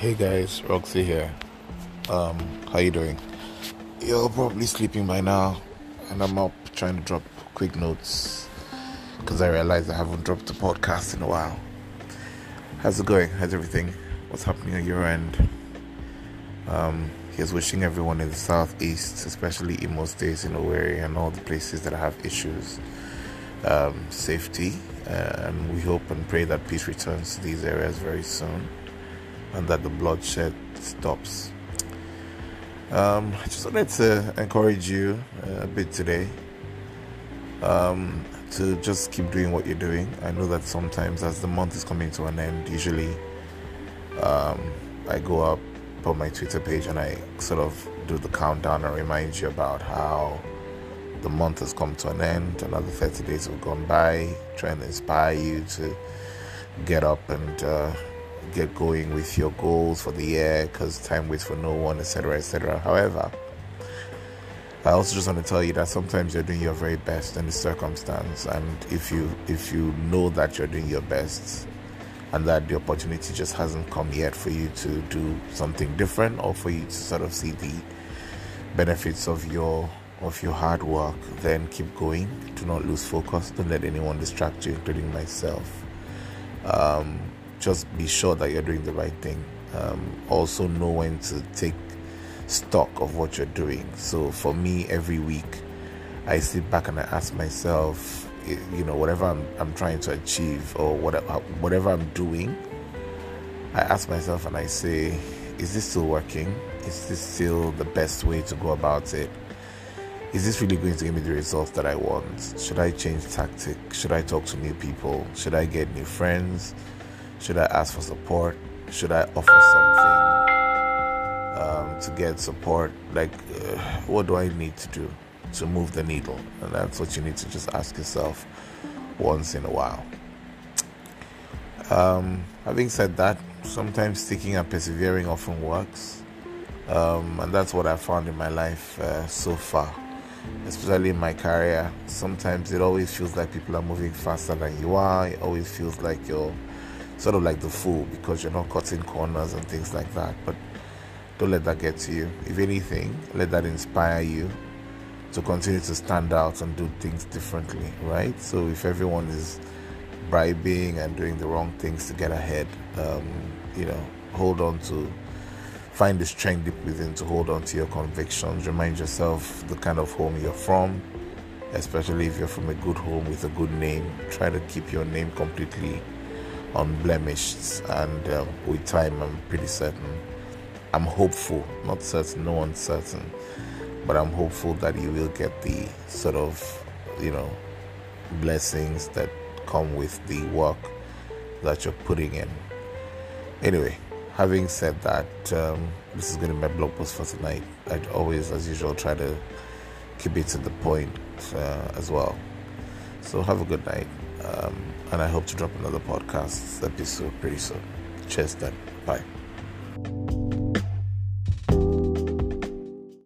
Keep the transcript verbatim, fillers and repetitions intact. Hey guys, Roxy here. Um, how you doing? You're probably sleeping by now, and I'm up trying to drop quick notes because I realized I haven't dropped a podcast in a while. How's it going? How's everything? What's happening at your end? Um, here's wishing everyone in the southeast, especially Imo State, in Owerri, and all the places that have issues, um, safety, and we hope and pray that peace returns to these areas very soon, and that the bloodshed stops. Um, I just wanted to encourage you a bit today um, to just keep doing what you're doing. I know that sometimes as the month is coming to an end, usually um, I go up on my Twitter page and I sort of do the countdown and remind you about how the month has come to an end, another thirty days have gone by, trying to inspire you to get up and uh, get going with your goals for the year, because time waits for no one, etc, etc. However, I also just want to tell you that sometimes you're doing your very best in the circumstance, and if you if you know that you're doing your best and that the opportunity just hasn't come yet for you to do something different, or for you to sort of see the benefits of your of your hard work, then keep going. Do not lose focus. Don't let anyone distract you, including myself. Um, just be sure that you're doing the right thing. Um, also know when to take stock of what you're doing. So for me, every week I sit back and I ask myself, you know, whatever I'm, I'm trying to achieve, or whatever, whatever I'm doing, I ask myself and I say, is this still working? Is this still the best way to go about it? Is this really going to give me the results that I want? Should I change tactic? Should I talk to new people? Should I get new friends? Should I ask for support? Should I offer something um, to get support? Like, uh, what do I need to do to move the needle? And that's what you need to just ask yourself once in a while. Um, having said that, sometimes sticking and persevering often works. Um, and that's what I found in my life uh, so far, especially in my career. Sometimes it always feels like people are moving faster than you are. It always feels like you're sort of like the fool because you're not cutting corners and things like that. But don't let that get to you. If anything, let that inspire you to continue to stand out and do things differently, right? So if everyone is bribing and doing the wrong things to get ahead, um, you know, hold on to, find the strength deep within to hold on to your convictions. Remind yourself the kind of home you're from, especially if you're from a good home with a good name. Try to keep your name completely unblemished, and um, with time, I'm pretty certain, I'm hopeful, not certain, no one's certain, but I'm hopeful that you will get the sort of, you know, blessings that come with the work that you're putting in. Anyway, having said that, um, this is going to be my blog post for tonight. I'd always, as usual, try to keep it to the point uh, as well. So have a good night, um, and I hope to drop another podcast episode pretty soon. Cheers then. Bye.